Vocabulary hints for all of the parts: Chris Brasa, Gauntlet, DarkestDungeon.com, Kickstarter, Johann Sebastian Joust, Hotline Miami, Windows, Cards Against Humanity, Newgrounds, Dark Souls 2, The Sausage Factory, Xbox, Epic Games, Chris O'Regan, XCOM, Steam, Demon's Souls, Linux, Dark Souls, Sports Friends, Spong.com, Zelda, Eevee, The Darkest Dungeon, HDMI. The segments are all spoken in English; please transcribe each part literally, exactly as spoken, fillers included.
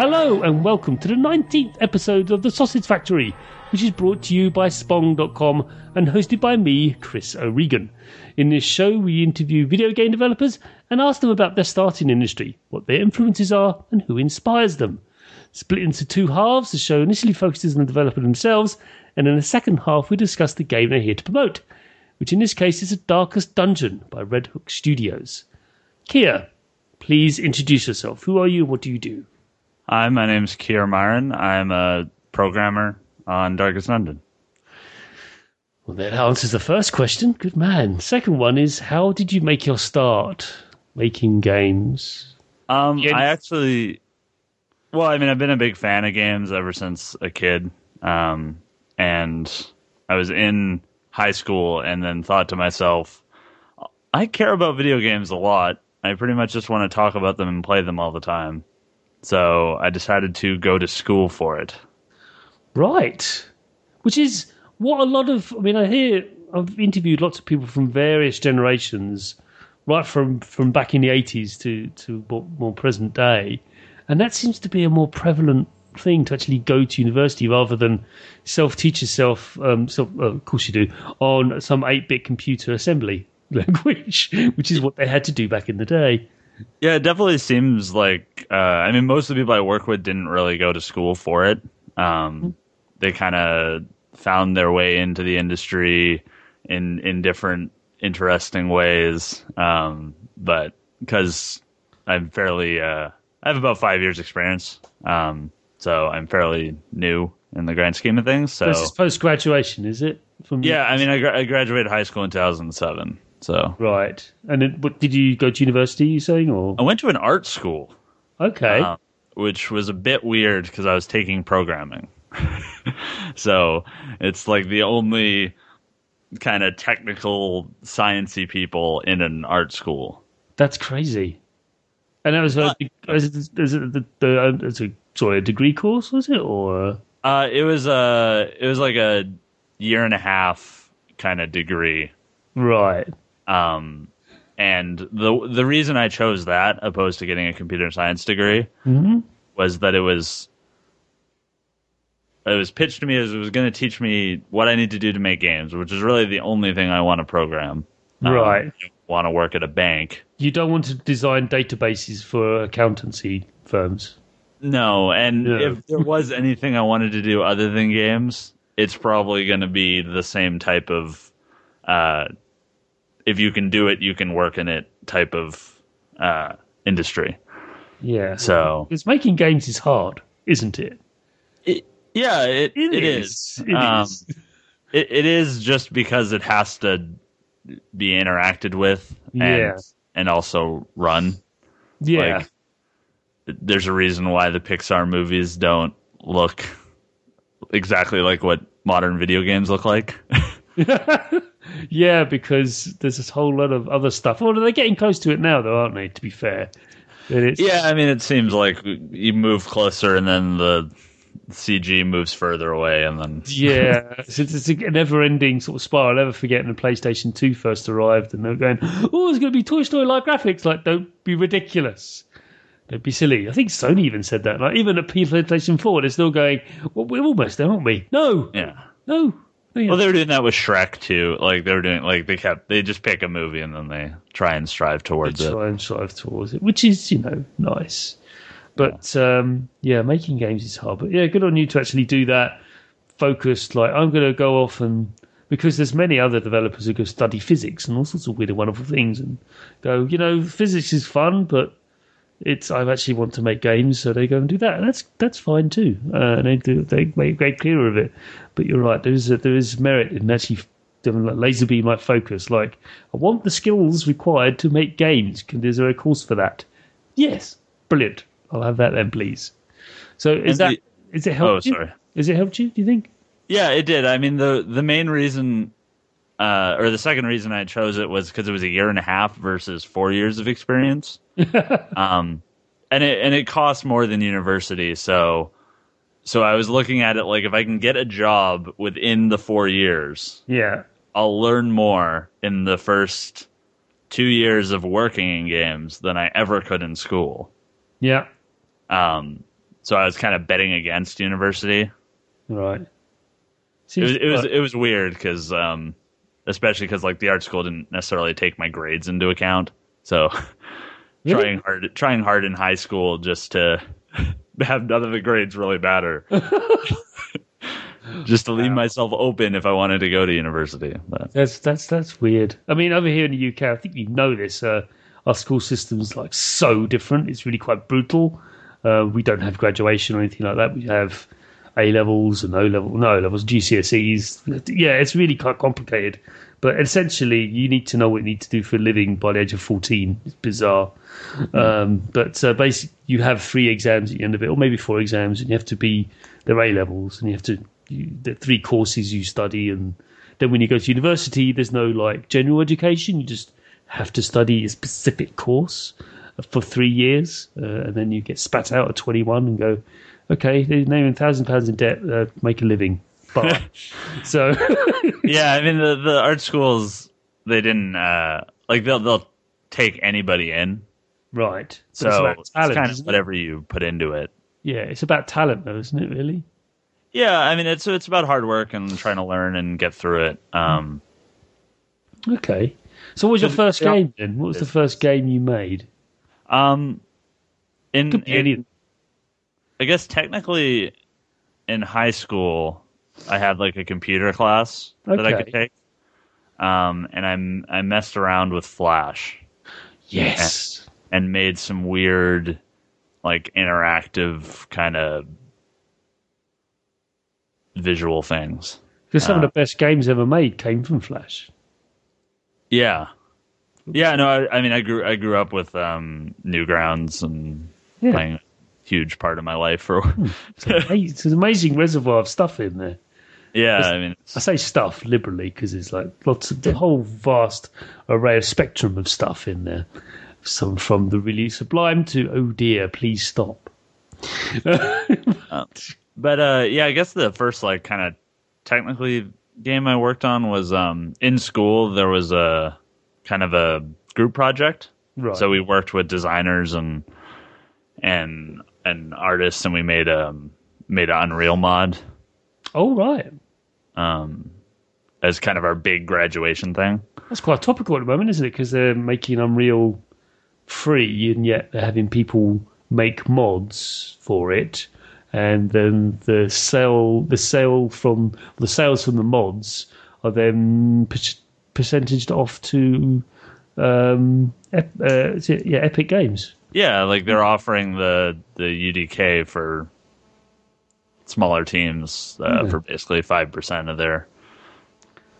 Hello and welcome to the nineteenth episode of The Sausage Factory, which is brought to you by Spong dot com and hosted by me, Chris O'Regan. In this show, we interview video game developers and ask them about their starting industry, what their influences are, and who inspires them. Split into two halves, the show initially focuses on the developer themselves, and in the second half we discuss the game they're here to promote, which in this case is The Darkest Dungeon by Red Hook Studios. Kier, please introduce yourself. Who are you and what do you do? Hi, my name's Kier Myron. I'm a programmer on Darkest London. Well, that answers the first question. Good man. Second one is, how did you make your start making games? Um, yeah. I actually... Well, I mean, I've been a big fan of games ever since a kid. Um, and I was in high school and then thought to myself, I care about video games a lot. I pretty much just want to talk about them and play them all the time. So I decided to go to school for it. Right. Which is what a lot of... I mean, I hear... I've interviewed lots of people from various generations, right from, from back in the eighties to, to more present day. And that seems to be a more prevalent thing, to actually go to university rather than self-teach yourself, um, self, uh, of course you do, on some eight-bit computer assembly language, which is what they had to do back in the day. Yeah, it definitely seems like, uh, I mean, most of the people I work with didn't really go to school for it. Um, they kind of found their way into the industry in in different interesting ways. Um, but because I'm fairly, uh, I have about five years experience. Um, so I'm fairly new in the grand scheme of things. So this is post-graduation, is it? From yeah, I mean, I, gra- I graduated high school in two thousand seven. So right, and then, what, did you go to university? You saying, or I went to an art school, okay, um, which was a bit weird because I was taking programming. So it's like the only kind of technical, sciencey people in an art school. That's crazy. And that was uh, is it, is it the, the, it's a sorry a degree course, was it, or uh, it was a it was like a year and a half kind of degree, right? Um, and the the reason I chose that opposed to getting a computer science degree mm-hmm. was that it was it was pitched to me as it was going to teach me what I need to do to make games, which is really the only thing I want to program. Um, right. I don't want to work at a bank. You don't want to design databases for accountancy firms. No, and no. If there was anything I wanted to do other than games, it's probably going to be the same type of uh if you can do it, you can work in it type of uh, industry. Yeah. So it's making games is hard, isn't it? it yeah, it it, it is. is. It, um, is. it it is just because it has to be interacted with and yeah. and also run. Yeah. Like, there's a reason why the Pixar movies don't look exactly like what modern video games look like. Yeah, because there's this whole lot of other stuff. Well, they're getting close to it now, though, aren't they, to be fair? It's... Yeah, I mean, it seems like you move closer and then the C G moves further away. and then Yeah, so it's a never-ending sort of spiral. I'll never forget when the PlayStation two first arrived and they were going, oh, it's going to be Toy Story-like graphics. Like, don't be ridiculous. Don't be silly. I think Sony even said that. Like, even at PlayStation four, they're still going, well, we're almost there, aren't we? No. Yeah. No. Well, they were doing that with Shrek too. Like they were doing, like they kept, they just pick a movie and then they try and strive towards it. Try and strive towards it, which is, you know, nice. But yeah. Um, yeah, making games is hard. But yeah, good on you to actually do that. Focused, like I'm going to go off and because there's many other developers who go study physics and all sorts of weird and wonderful things and go, you know, physics is fun, but it's I actually want to make games, so they go and do that, and that's that's fine too. Uh, and they do they make great clearer of it. But you're right, there is a, there is merit in actually doing like laser beam like focus. Like, I want the skills required to make games. Can, is there a course for that? Yes, brilliant. I'll have that then, please. So is and that the, is it helped? Oh, sorry. You? Is it helped you? Do you think? Yeah, it did. I mean, the the main reason, uh, or the second reason I chose it was because it was a year and a half versus four years of experience, um, and it and it costs more than university, so. So I was looking at it like if I can get a job within the four years, yeah, I'll learn more in the first two years of working in games than I ever could in school. Yeah. Um, So I was kind of betting against university. Right. Seems it was it was, like, it was weird because, um, especially because like the art school didn't necessarily take my grades into account. So really? trying hard, trying hard in high school just to have none of the grades really matter. Just to leave wow. myself open if I wanted to go to university. But. That's that's that's weird. I mean, over here in the U K, I think you know this. Uh, our school system's like so different. It's really quite brutal. Uh, we don't have graduation or anything like that. We have A levels and O level, no levels, G C S Es. Yeah, it's really quite complicated. But essentially, you need to know what you need to do for a living by the age of fourteen. It's bizarre. Mm-hmm. Um, but uh, basically, you have three exams at the end of it, or maybe four exams, and you have to be their A levels, and you have to you, the three courses you study. And then when you go to university, there's no like general education. You just have to study a specific course for three years, uh, and then you get spat out at twenty-one and go, okay, they're naming thousand pounds in debt, uh, make a living. But so, yeah, I mean the, the art schools, they didn't uh, like they'll they'll take anybody in, right? So it's, talent, it's kind of whatever it? you put into it. Yeah, it's about talent, though, isn't it? Really? Yeah, I mean it's it's about hard work and trying to learn and get through it. Um, okay, so what was your first yeah, game then? What was the first game you made? Um, in, Could be in any- I guess technically in high school I had like a computer class okay. that I could take. Um, and I'm, I messed around with Flash. Yes. And, and made some weird, like interactive kind of visual things. Because some um, of the best games ever made came from Flash. Yeah. Oops. Yeah. No, I, I mean, I grew, I grew up with, um, Newgrounds and yeah. playing huge part of my life for it's, amazing, it's an amazing reservoir of stuff in there. Yeah, it's, I mean, it's, I say stuff liberally because it's like lots of the whole vast array of spectrum of stuff in there. Some from the really sublime to oh dear, please stop. uh, but uh, yeah, I guess the first like kind of technically game I worked on was um, in school. There was a kind of a group project, right. So we worked with designers and and. and artists, and we made a made an Unreal mod. Oh right, um, as kind of our big graduation thing. That's quite topical at the moment, isn't it? Because they're making Unreal free, and yet they're having people make mods for it, and then the sale the sale from the sales from the mods are then per- percentaged off to um, ep- uh, is it, yeah Epic Games. Yeah, like they're offering the, the U D K for smaller teams uh, yeah. for basically five percent of their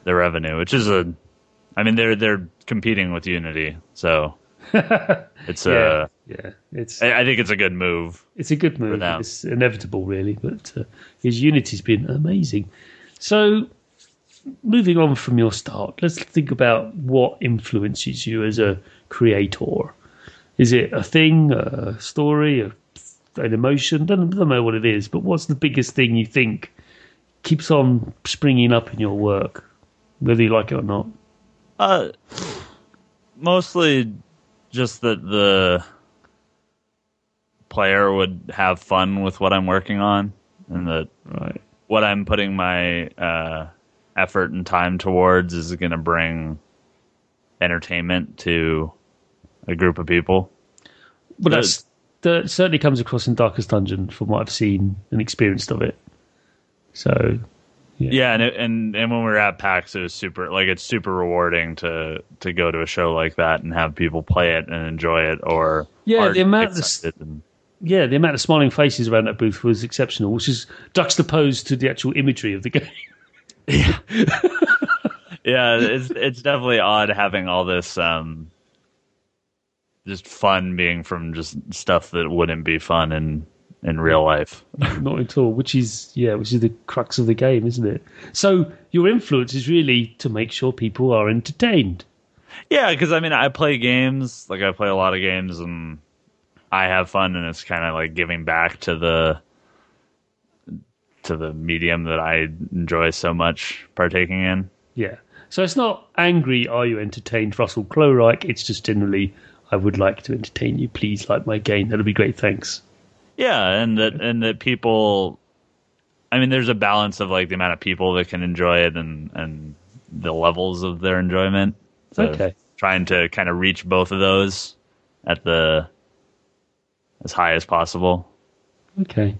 their revenue, which is a, I mean they're they're competing with Unity, so it's yeah, a yeah. It's I, I think it's a good move. It's a good move. It's inevitable, really, but uh, his Unity's been amazing. So moving on from your start, let's think about what influences you as a creator. Is it a thing, a story, a, an emotion? I don't, I don't know what it is, but what's the biggest thing you think keeps on springing up in your work, whether you like it or not? Uh, mostly just that the player would have fun with what I'm working on and that right. what I'm putting my uh, effort and time towards is going to bring entertainment to a group of people. Well, that's, that certainly comes across in Darkest Dungeon from what I've seen and experienced of it. So, yeah, yeah and, it, and and when we were at PAX, it was super. Like, it's super rewarding to to go to a show like that and have people play it and enjoy it. Or yeah, the amount of and, yeah, the amount of smiling faces around that booth was exceptional, which is juxtaposed to the actual imagery of the game. Yeah, yeah, it's it's definitely odd having all this. Um, Just fun being from just stuff that wouldn't be fun in, in real life. Not at all, which is yeah, which is the crux of the game, isn't it? So your influence is really to make sure people are entertained. Yeah, because I mean, I play games, like I play a lot of games, and I have fun, and it's kind of like giving back to the to the medium that I enjoy so much partaking in. Yeah, so it's not angry. Are you entertained, Russell Klorike? It's just generally, I would like to entertain you. Please like my game. That'll be great. Thanks. Yeah, and that and that people, I mean, there's a balance of like the amount of people that can enjoy it and and the levels of their enjoyment. So okay. Trying to kind of reach both of those at the as high as possible. Okay.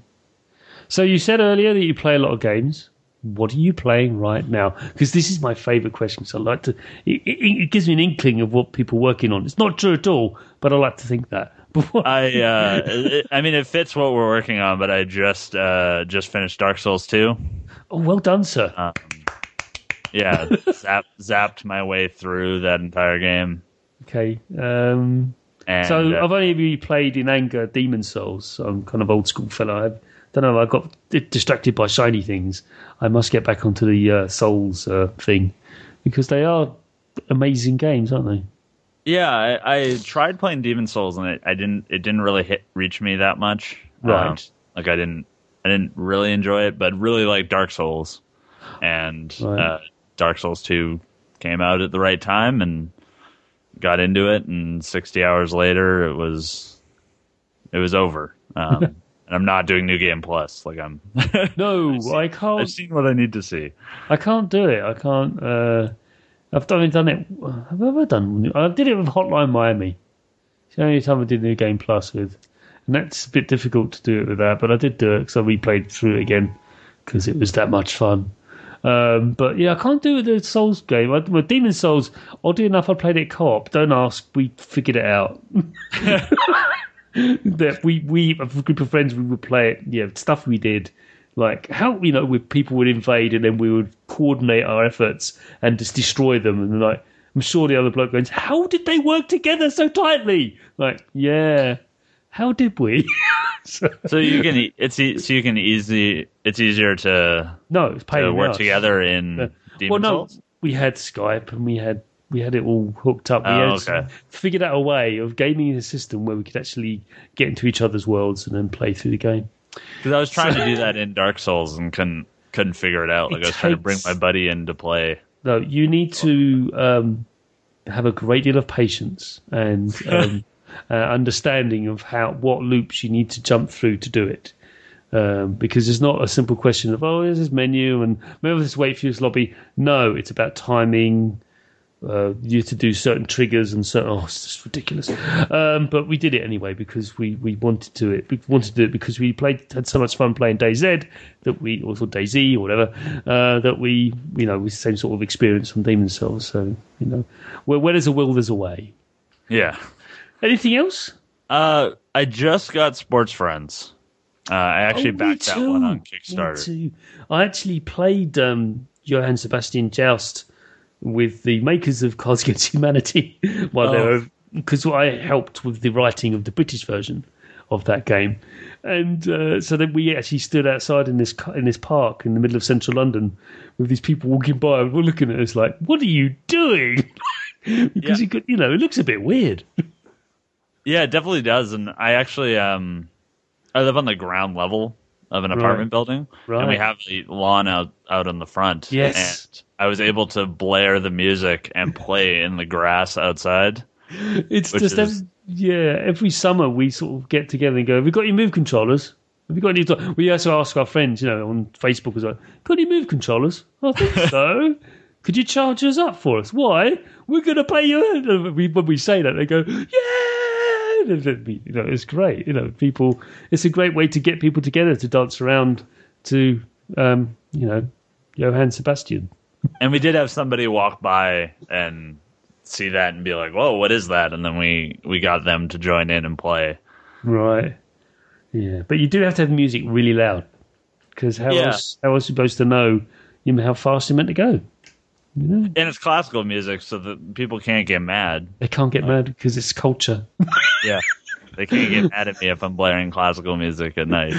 So you said earlier that you play a lot of games. What are you playing right now? Because this is my favorite question. So I like to. It, it, it gives me an inkling of what people are working on. It's not true at all, but I like to think that. I, uh, it, I mean, it fits what we're working on. But I just, uh, just finished Dark Souls two. Oh, well done, sir. Um, yeah, zap, zapped my way through that entire game. Okay. Um, and, so uh, I've only really played in anger Demon's Souls. So I'm kind of old school fellow. I've, don't know, I got distracted by shiny things. I must get back onto the uh, Souls uh, thing because they are amazing games, aren't they? Yeah, I, I tried playing Demon's Souls and it, I didn't. It didn't really hit reach me that much. Right. Um, like I didn't. I didn't really enjoy it, but really like Dark Souls, and right. uh, Dark Souls two came out at the right time and got into it. And sixty hours later, it was it was over. Um, And I'm not doing New Game Plus. Like I'm. No, I've seen, I can't. I've seen what I need to see. I can't do it. I can't. Uh, I've only done it. Have I ever done? I did it with Hotline Miami. It's the only time I did New Game Plus with, and that's a bit difficult to do it with that. But I did do it because I replayed through it again because it was that much fun. Um, but yeah, I can't do it with the Souls game. I, with Demon's Souls, oddly enough, I played it co-op. Don't ask. We figured it out. That we, we, a group of friends, we would play it, yeah, stuff we did, like how, you know, with people would invade and then we would coordinate our efforts and just destroy them. And like, I'm sure the other bloke goes, how did they work together so tightly? Like, yeah, how did we? so, so you can, it's, so you can easy, it's easier to, no, it's to work us. together in, uh, Demon's well, no, Souls? We had Skype and we had, We had it all hooked up. We oh, had okay. figured out a way of gaming a system where we could actually get into each other's worlds and then play through the game. Because I was trying so, to do that in Dark Souls and couldn't couldn't figure it out. Like it I was takes, trying to bring my buddy in to play. No, you need to um, have a great deal of patience and um, uh, understanding of how what loops you need to jump through to do it. Um, because it's not a simple question of oh, there's this menu and maybe this wait for this lobby. No, it's about timing. Uh, you to do certain triggers and certain. Oh, it's just ridiculous. Um, but we did it anyway because we, we wanted to it. We wanted to do it because we played had so much fun playing Day Z that we also Day Z or whatever uh, that we you know with the same sort of experience on Demon's Souls. So you know where, where there's a will, there's a way. Yeah. Anything else? Uh, I just got Sports Friends. Uh, I actually oh, backed that one on Kickstarter. Me too. I actually played um, Johann Sebastian Joust with the makers of Cards Against Humanity, while they were, because I helped with the writing of the British version of that game, and uh, so then we actually stood outside in this in this park in the middle of central London with these people walking by, and we're looking at us like, "What are you doing?" Because yeah. you, could, you know, it looks a bit weird. Yeah, it definitely does, and I actually um, I live on the ground level of an apartment right. building, right. and we have a lawn out out on the front. Yes. And I was able to blare the music and play in the grass outside. It's just, is... every, yeah, every summer we sort of get together and go, have you got your Move controllers? Have you got any? We also ask our friends, you know, on Facebook as well, got any Move controllers? I think so. Could you charge us up for us? Why? We're going to pay you. We, when we say that, they go, yeah. You know, it's great. You know, people, it's a great way to get people together to dance around to, um, you know, Johann Sebastian. And we did have somebody walk by and see that and be like, whoa, what is that? And then we, we got them to join in and play. Right. Yeah. But you do have to have music really loud because how yeah. else how else are you supposed to know, you know how fast you're meant to go? You know? And it's classical music so that people can't get mad. They can't get uh, mad because it's culture. Yeah. They can't get mad at me if I'm blaring classical music at night.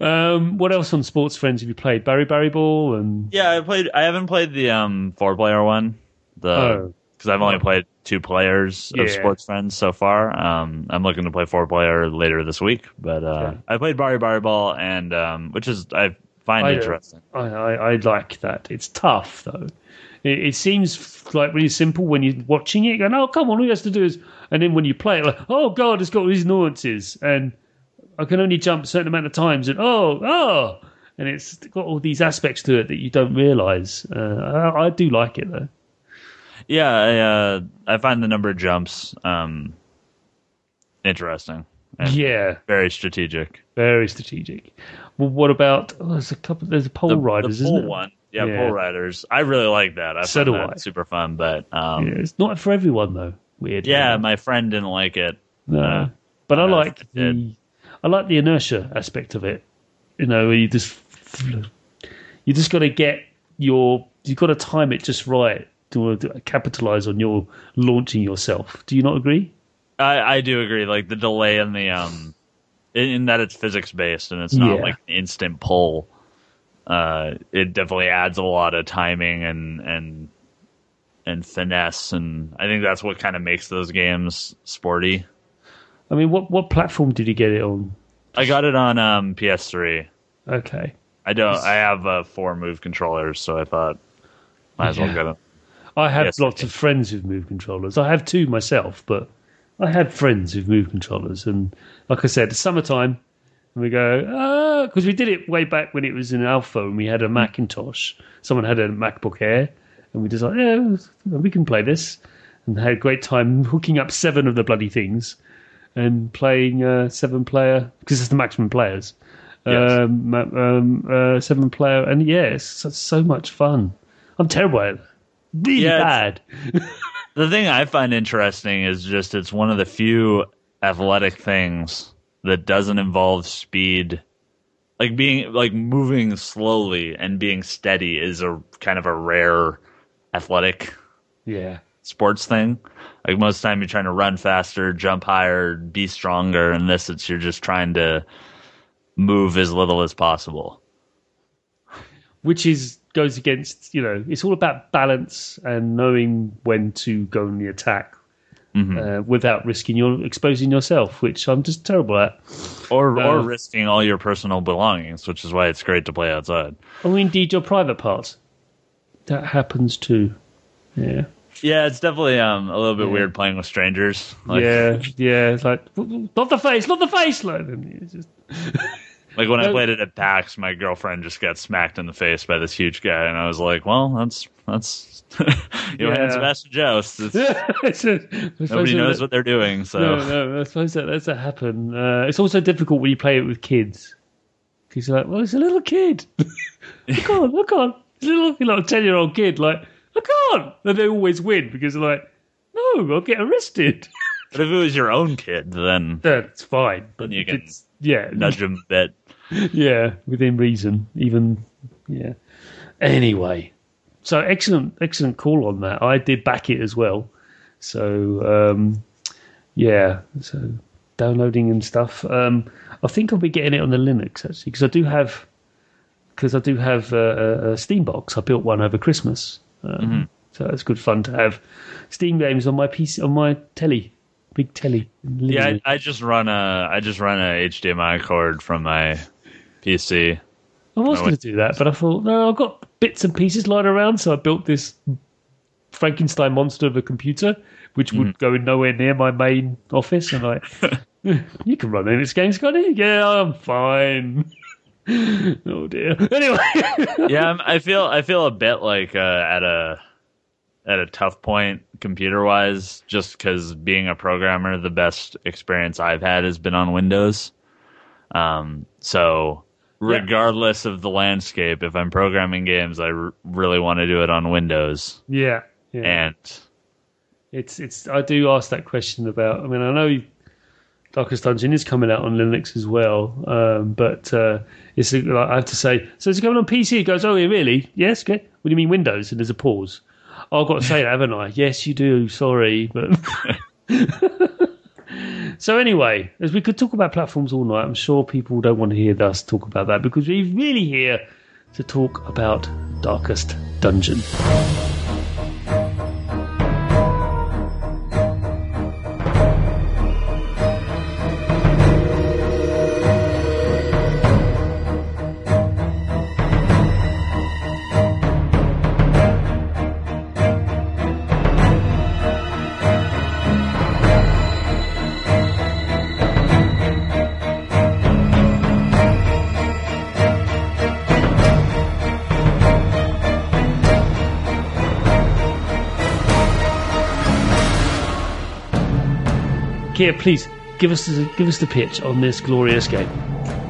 Um, what else on Sports Friends have you played? Barry Barry Ball and yeah, I played. I haven't played the um, four player one, the because oh. I've only played two players yeah. of Sports Friends so far. Um, I'm looking to play four player later this week, but uh, okay. I played Barry Barry Ball and um, which is I find I, interesting. I, I I like that. It's tough though. It seems like really simple when you're watching it, going, oh, come on, all you have to do is... And then when you play it, like, oh, God, it's got all these nuances. And I can only jump a certain amount of times, and oh, oh, and it's got all these aspects to it that you don't realise. Uh, I, I do like it though. Yeah, I, uh, I find the number of jumps um, interesting. And yeah, very strategic. Very strategic. Well, what about? Oh, there's a couple. There's a pole the, riders. The pole isn't it? One. Yeah, yeah, pole riders. I really like that. I so do that I. Super fun, but um, yeah, it's not for everyone though. Weird. Yeah, right? My friend didn't like it. No, uh, but I, I like the. I like the inertia aspect of it. You know, you just you just got to get your. You got to time it just right to, to capitalize on your launching yourself. Do you not agree? I, I do agree. Like the delay in the um, in, in that it's physics based and it's not yeah. like an instant pull. Uh, it definitely adds a lot of timing and and and finesse, and I think that's what kind of makes those games sporty. I mean, what what platform did you get it on? I got it on um, P S three. Okay. I don't. I have uh, four Move controllers, so I thought might as yeah. well get it. I have P S three. Lots of friends with Move controllers. I have two myself, but I have friends with Move controllers, and like I said, it's summertime, and we go ah, because we did it way back when it was in alpha, and we had a Macintosh. Someone had a MacBook Air, and we just like, yeah, we can play this, and had a great time hooking up seven of the bloody things. And playing uh, seven-player, because it's the maximum players, yes. um, um, uh, seven-player, and yeah, it's, it's so much fun. I'm terrible at it. Really yeah, bad. The thing I find interesting is just it's one of the few athletic things that doesn't involve speed. Like being like moving slowly and being steady is a kind of a rare athletic yeah. sports thing. Like most of the time you're trying to run faster, jump higher, be stronger, and this it's you're just trying to move as little as possible. Which is goes against, you know, it's all about balance and knowing when to go on the attack mm-hmm. uh, without risking your exposing yourself, which I'm just terrible at. Or uh, or risking all your personal belongings, which is why it's great to play outside. Or indeed your private parts. That happens too. Yeah. Yeah, it's definitely um, a little bit yeah. weird playing with strangers. Like, yeah, yeah. It's like, not the face, not the face. Like, just... like when I played it at PAX, my girlfriend just got smacked in the face by this huge guy, and I was like, well, that's, that's Johann Sebastian Joust. Nobody knows that, what they're doing. So. No, no, I suppose that, that's that happen. Uh, it's also difficult when you play it with kids. Because you're like, well, it's a little kid. Look on, look on. It's a little, you're like a ten-year-old kid, like, I can't. And they always win because they're like, no, I'll get arrested. But if it was your own kid, then that's fine. But you can it's, yeah. nudge them a bit. Yeah, within reason. Even, yeah. Anyway, so excellent, excellent call on that. I did back it as well. So, um, yeah, so downloading and stuff. Um, I think I'll be getting it on the Linux, actually, because I do have, because I do have a, a Steam box. I built one over Christmas. Um, mm-hmm. So it's good fun to have Steam games on my P C, on my telly, big telly. Literally. Yeah, I, I just run a I just run a H D M I cord from my P C. I was going to do that, but I thought no, I've got bits and pieces lying around, so I built this Frankenstein monster of a computer, which mm-hmm. would go nowhere near my main office. And I, you can run Linux games, Scotty? Yeah, I'm fine. Oh dear. Anyway, yeah, I'm, I feel I feel a bit like uh, at a at a tough point computer wise, just because being a programmer, the best experience I've had has been on Windows. Um, so regardless yeah. of the landscape, if I'm programming games, I r- really want to do it on Windows. Yeah, yeah, and it's it's. I do ask that question about. I mean, I know. You, Darkest Dungeon is coming out on Linux as well, um, but uh, it's like, I have to say, so it's coming on P C. It goes, oh, really? Yes, okay. What do you mean Windows? And there's a pause. Oh, I've got to say that, haven't I? Yes, you do. Sorry, but so anyway, as we could talk about platforms all night, I'm sure people don't want to hear us talk about that because we're really here to talk about Darkest Dungeon. Kier, please give us the, give us the pitch on this glorious game.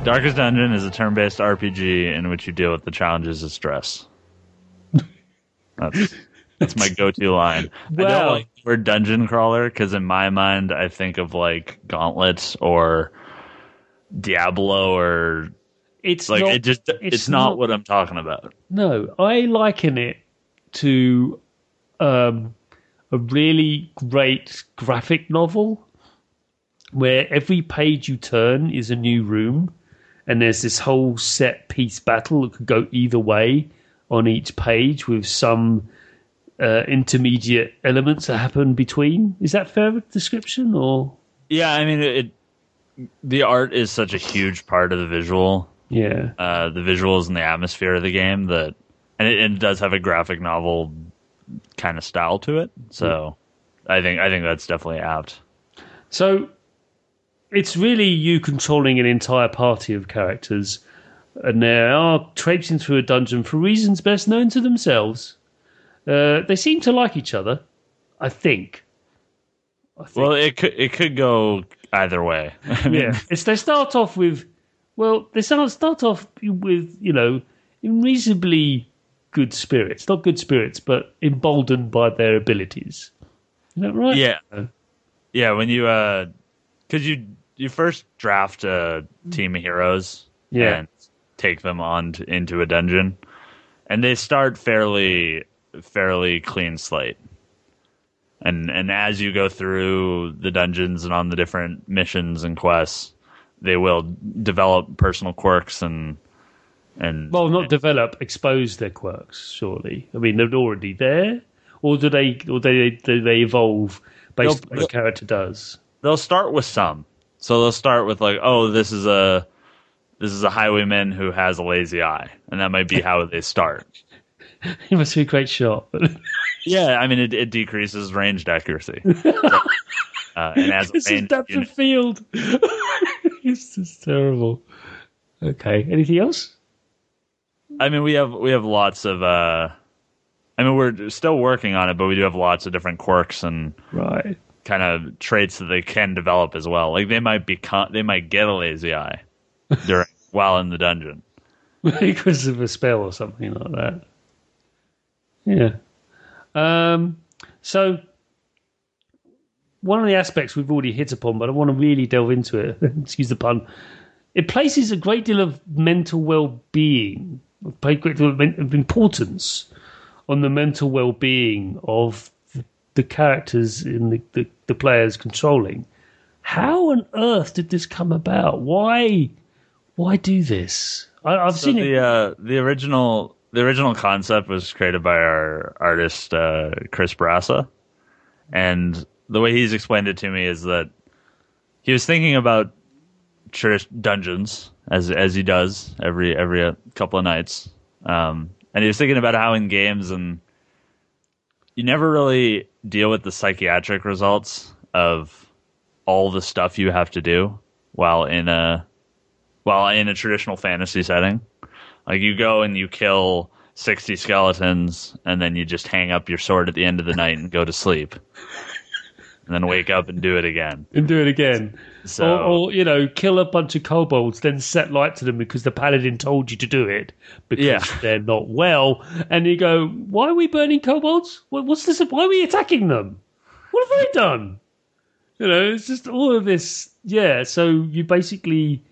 Darkest Dungeon is a turn-based R P G in which you deal with the challenges of stress. That's that's my go-to line. Well, I don't like the word dungeon crawler because in my mind I think of like Gauntlet or Diablo or it's like not, it just it's, it's not, not what I'm talking about. No, I liken it to um, a really great graphic novel where every page you turn is a new room, and there's this whole set piece battle that could go either way on each page with some uh, intermediate elements that happen between. Is that fair description? Or yeah, I mean, it, it, the art is such a huge part of the visual. Yeah, uh, the visuals and the atmosphere of the game that, and it, it does have a graphic novel kind of style to it. So, mm. I think I think that's definitely apt. So. It's really you controlling an entire party of characters, and they are traipsing through a dungeon for reasons best known to themselves. Uh, they seem to like each other, I think. I think. Well, it could it could go either way. I mean, yeah, it's, they start off with well, they start start off with you know in reasonably good spirits, not good spirits, but emboldened by their abilities. Is that right? Yeah, yeah. When you uh. Because you you first draft a team of heroes yeah. and take them on to, into a dungeon, and they start fairly fairly clean slate. And and as you go through the dungeons and on the different missions and quests, they will develop personal quirks and and well, not and, develop, expose their quirks. Surely, I mean they're already there, or do they or do they do they evolve based on what the character does? They'll start with some. So they'll start with like, oh, this is a this is a highwayman who has a lazy eye, and that might be how they start. He must be a great shot. But yeah, I mean, it, it decreases ranged accuracy. uh, and as it's a depth of field. It's just terrible. Okay, anything else? I mean, we have we have lots of. Uh, I mean, we're still working on it, but we do have lots of different quirks and right. kind of traits that they can develop as well. Like they might become, they might get a lazy eye during, while in the dungeon because of a spell or something like that. Yeah. Um, so one of the aspects we've already hit upon, but I want to really delve into it. Excuse the pun. It places a great deal of mental well-being, a great deal of importance on the mental well-being of the characters in the, the, the players controlling. How on earth did this come about? Why why do this? I, I've so seen the, it. Uh, the original the original concept was created by our artist uh, Chris Brasa, and the way he's explained it to me is that he was thinking about church dungeons as as he does every every couple of nights, um, and he was thinking about how in games and you never really deal with the psychiatric results of all the stuff you have to do while in a while in a traditional fantasy setting. Like you go and you kill sixty skeletons and then you just hang up your sword at the end of the night and go to sleep. And then wake up and do it again. And do it again. So, or, or, you know, kill a bunch of kobolds, then set light to them because the paladin told you to do it because yeah. they're not well. And you go, why are we burning kobolds? What's this? Why are we attacking them? What have they done? You know, it's just all of this. Yeah, so you basically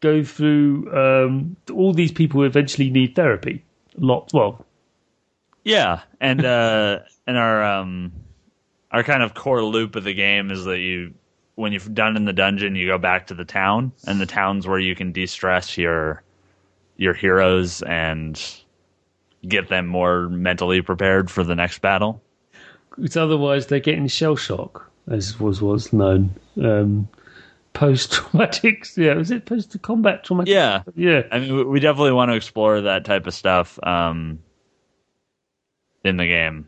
go through um, all these people who eventually need therapy. A lot. Well. Yeah, and, uh, and our... Um, Our kind of core loop of the game is that you, when you're done in the dungeon, you go back to the town, and the town's where you can de-stress your your heroes and get them more mentally prepared for the next battle. It's otherwise they're getting shell shock, as was was known. Um, post traumatic, yeah, was it post combat traumatic? Yeah, yeah. I mean, we definitely want to explore that type of stuff um, in the game.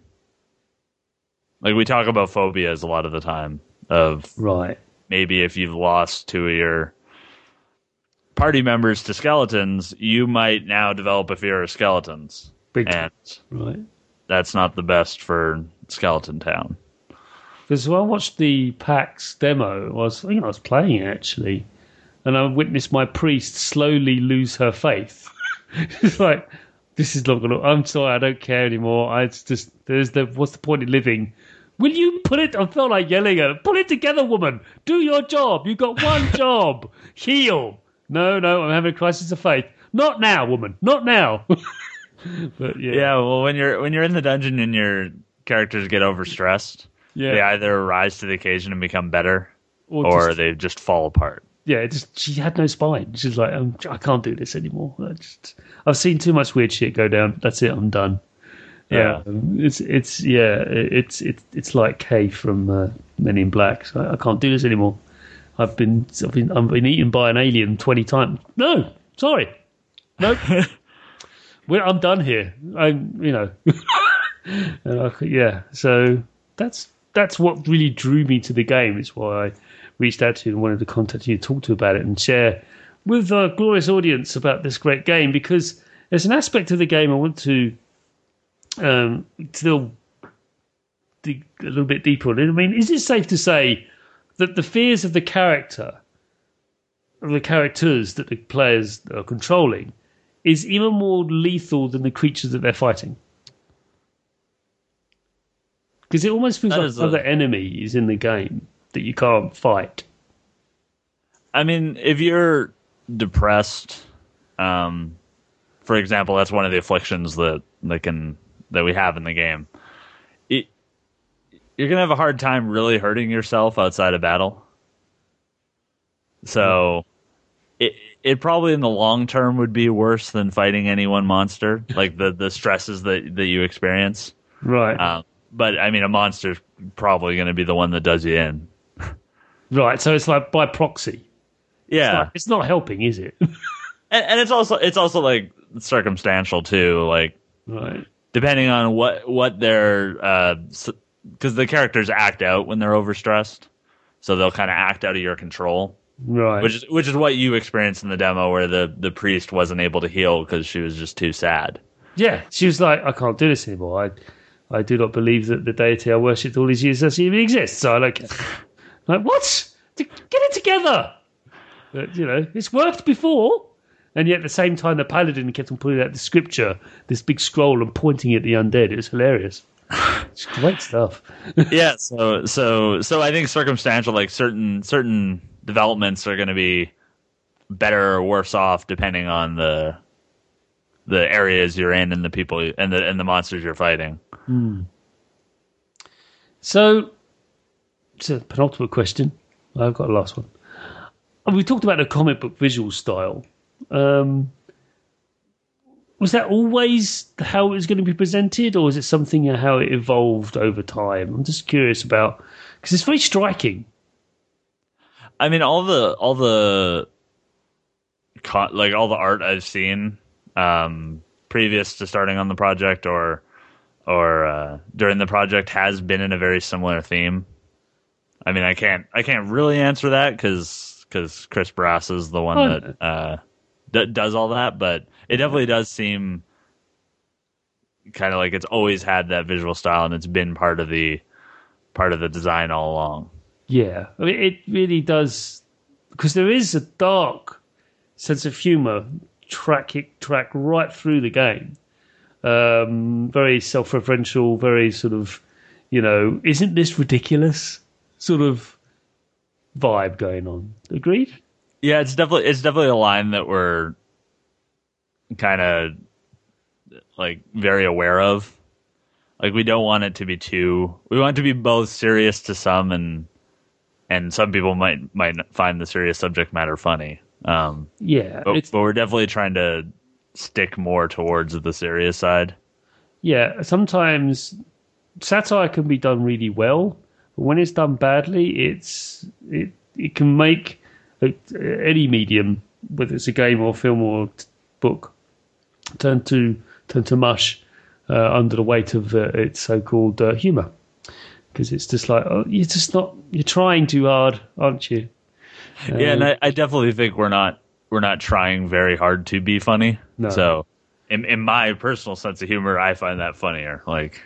Like we talk about phobias a lot of the time of right. Maybe if you've lost two of your party members to skeletons, you might now develop a fear of skeletons. Big and right. That's not the best for Skeleton Town. Because when I watched the PAX demo, I was, you know, I was playing it actually, and I witnessed my priest slowly lose her faith. It's like, this is not gonna. I'm sorry, I don't care anymore. I it's just there's the what's the point in living? Will you put it? I felt like yelling at her. Put it together, woman. Do your job. You got one job. Heal. No, no, I'm having a crisis of faith. Not now, woman. Not now. But yeah. Yeah. Well, when you're when you're in the dungeon and your characters get overstressed, yeah. They either rise to the occasion and become better, or, or just, they just fall apart. Yeah. It just she had no spine. She's like, I'm, I can't do this anymore. I just, I've seen too much weird shit go down. That's it. I'm done. Yeah, um, it's it's yeah, it's it's it's like Kay from uh, Men in Black. So I, I can't do this anymore. I've been I've been I've been eaten by an alien twenty times. No, sorry, nope. We're, I'm done here. I you know, and I, yeah. So that's that's what really drew me to the game. It's why I reached out to you and wanted to contact you, to talk to you about it, and share with our glorious audience about this great game, because there's an aspect of the game I want to. Um, still dig a little bit deeper on it. I mean, is it safe to say that the fears of the character, of the characters that the players are controlling, is even more lethal than the creatures that they're fighting? Because it almost feels like another a... enemy is in the game that you can't fight. I mean, if you're depressed, um, for example, that's one of the afflictions that, that can... that we have in the game, it, you're going to have a hard time really hurting yourself outside of battle. So it it probably in the long term would be worse than fighting any one monster, like the, the stresses that, that you experience. Right. Um, but, I mean, a monster's probably going to be the one that does you in. Right, so it's like by proxy. Yeah. It's not, it's not helping, is it? and, and it's also it's also, like, circumstantial, too. Like, right. Depending on what what their, because uh, so, the characters act out when they're overstressed, so they'll kind of act out of your control, right? Which is which is what you experienced in the demo, where the, the priest wasn't able to heal because she was just too sad. Yeah, she was like, I can't do this anymore. I I do not believe that the deity I worshipped all these years actually even exists. So I like, like what? Get it together. But, you know, it's worked before. And yet at the same time, the paladin kept on pulling out the scripture, this big scroll, and pointing at the undead. It was hilarious. It's great stuff. Yeah, so so so I think circumstantial, like certain certain developments are going to be better or worse off depending on the the areas you're in and the people and the and the monsters you're fighting. Mm. So it's a penultimate question. I've got a last one. We talked about the comic book visual style. Um, was that always how it was going to be presented, or is it something how it evolved over time? I'm just curious about, because it's very striking. I mean, all the all the like all the art I've seen um, previous to starting on the project or or uh, during the project has been in a very similar theme. I mean, I can't I can't really answer that because because Chris Brasa is the one oh. that. Uh, That does all that, but it definitely does seem kind of like it's always had that visual style, and it's been part of the part of the design all along. Yeah, I mean, it really does, because there is a dark sense of humor track it track right through the game. Um, very self-referential, very sort of, you know, isn't this ridiculous sort of vibe going on? Agreed. Yeah, it's definitely it's definitely a line that we're kind of like very aware of. Like, we don't want it to be too. We want it to be both serious to some, and and some people might might find the serious subject matter funny. Um, yeah, but, but we're definitely trying to stick more towards the serious side. Yeah, sometimes satire can be done really well, but when it's done badly, it's it it can make. Any medium, whether it's a game or film or book, turn to turn to mush uh, under the weight of uh, its so-called uh, humor, because it's just like, oh, you're just not you're trying too hard, aren't you? Um, yeah, and I, I definitely think we're not we're not trying very hard to be funny. No. So, in in my personal sense of humor, I find that funnier. Like,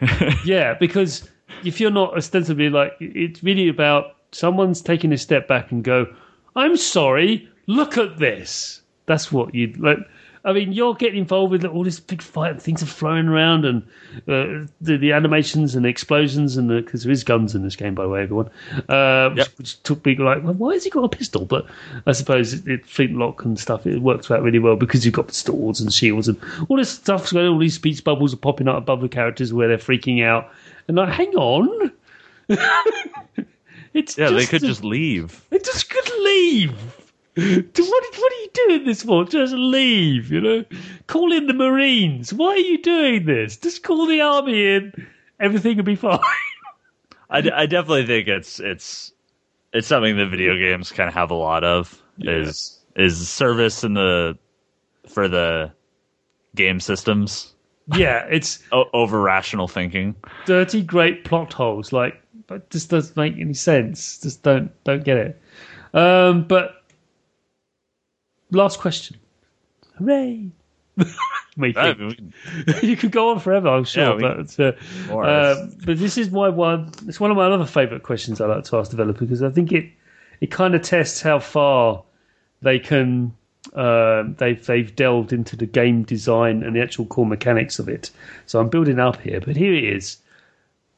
yeah, because if you're not ostensibly like, it's really about someone's taking a step back and go, I'm sorry, look at this. That's what you'd like. I mean, you're getting involved with all this big fight and things are flowing around and uh, the, the animations and the explosions and the, because there is guns in this game, by the way, everyone. Uh, yep. which, which took me like, well, why has he got a pistol? But I suppose it, it flintlock and stuff, it works out really well because you've got swords and shields and all this stuff. So all these speech bubbles are popping up above the characters where they're freaking out. And like, hang on. it's yeah, just they could a, just leave. They just could leave. What, what are you doing this for? Just leave, you know? Call in the Marines. Why are you doing this? Just call the army in. Everything will be fine. I, d- I definitely think it's it's it's something that video games kind of have a lot of. Yeah. Is is service in the for the game systems. Yeah, it's o- over rational thinking. Dirty, great plot holes. Like, but this doesn't make any sense. Just don't don't get it. Um, but. Last question. Hooray! You could go on forever, I'm sure. Yeah, but, uh, uh, but this is my one. It's one of my other favourite questions I like to ask developers because I think it it kind of tests how far they can uh, they've they've delved into the game design and the actual core mechanics of it. So I'm building up here, but here it is.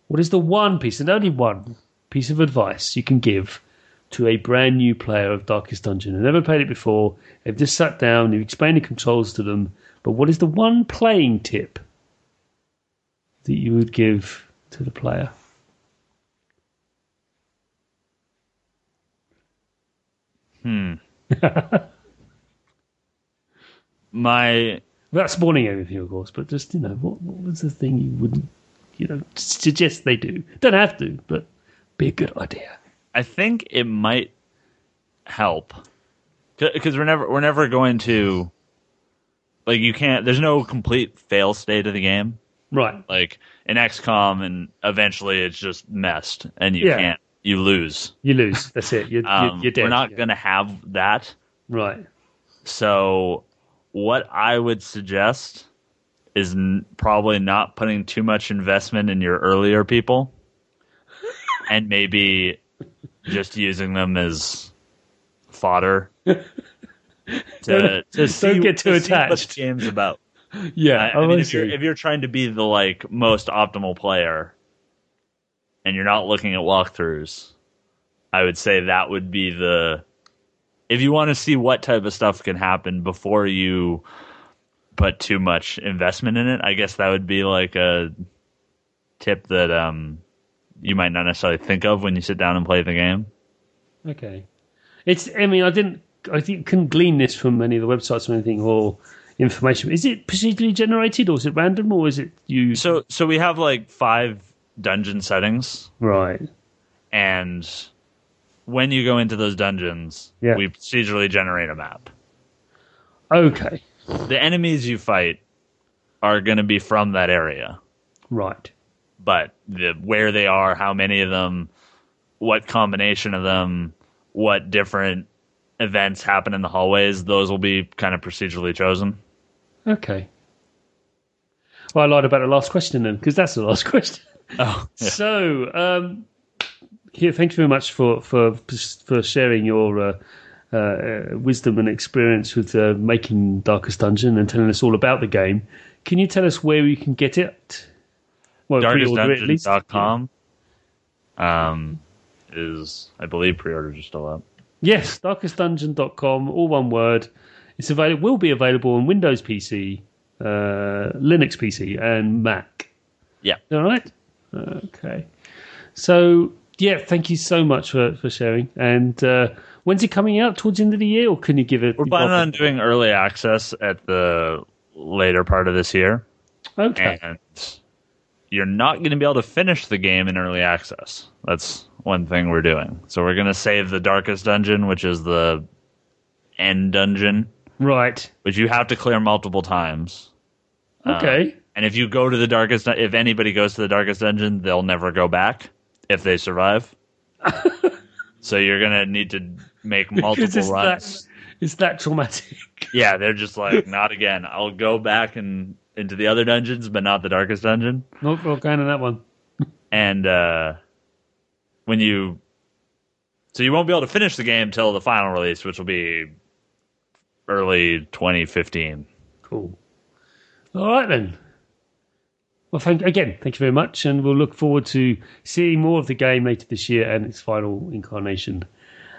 What is the one piece and only one piece of advice you can give to a brand new player of Darkest Dungeon? They've never played it before. They've just sat down. You've explained the controls to them. But what is the one playing tip that you would give to the player? Hmm. My without spoiling everything, of course. But just you know, what what was the thing you wouldn't you know suggest they do? Don't have to, but be a good idea. I think it might help because we're never we're never going to like you can't. There's no complete fail state of the game, right? Like in X COM, and eventually it's just messed, and you yeah. can't. You lose. You lose. That's it. You're, um, you're dead. We're not yeah. going to have that, right? So, what I would suggest is n- probably not putting too much investment in your earlier people, and maybe. Just using them as fodder to, to see, don't get too to attached. See what the game's about. Yeah, I, I mean, if you're, if you're trying to be the like most optimal player, and you're not looking at walkthroughs, I would say that would be the. If you want to see what type of stuff can happen before you put too much investment in it, I guess that would be like a tip that um. you might not necessarily think of when you sit down and play the game. Okay. It's, I mean, I didn't, I think, couldn't glean this from any of the websites or anything or information. Is it procedurally generated or is it random or is it you? So, so we have like five dungeon settings. Right. And when you go into those dungeons, yeah. we procedurally generate a map. Okay. The enemies you fight are going to be from that area. Right. But the where they are, how many of them, what combination of them, what different events happen in the hallways, those will be kind of procedurally chosen. Okay. Well, I lied about the last question then, because that's the last question. Oh, yeah. So, um, here, thank you very much for for, for sharing your uh, uh, wisdom and experience with uh, making Darkest Dungeon and telling us all about the game. Can you tell us where we can get it? Well, Darkest Dungeon dot com um, is, I believe, pre-orders are still up. Yes, Darkest Dungeon dot com, all one word. It's available. Will be available on Windows P C, uh, Linux P C, and Mac. Yeah. All right? Okay. So, yeah, thank you so much for, for sharing. And uh, when's it coming out? Towards the end of the year? Or can you give it... We're planning on doing early access at the later part of this year. Okay. And you're not going to be able to finish the game in early access. That's one thing we're doing. So we're going to save the Darkest Dungeon, which is the end dungeon. Right. Which you have to clear multiple times. Okay. Um, and if you go to the Darkest... If anybody goes to the Darkest Dungeon, they'll never go back if they survive. So you're going to need to make multiple it's runs. That, it's that traumatic. Yeah, they're just like, not again. I'll go back and... into the other dungeons, but not the Darkest Dungeon. Nope, we're going to that one. And uh, when you... So you won't be able to finish the game till the final release, which will be early twenty fifteen. Cool. All right, then. Well, thank, again, thank you very much, and we'll look forward to seeing more of the game later this year and its final incarnation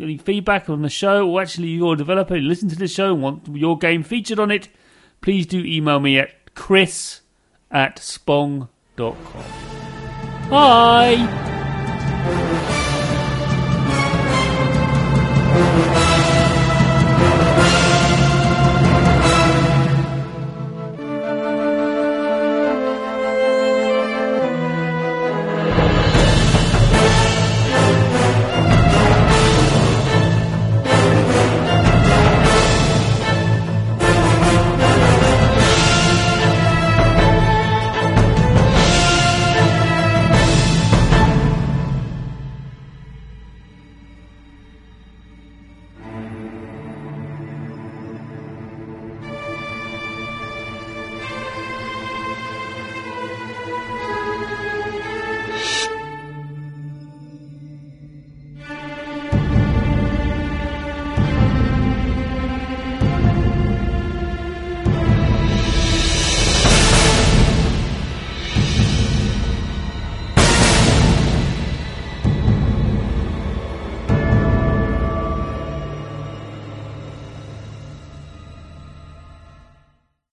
any feedback on the show, or actually you're a developer who listens to this show and want your game featured on it, please do email me at chris at spong dot com. Bye!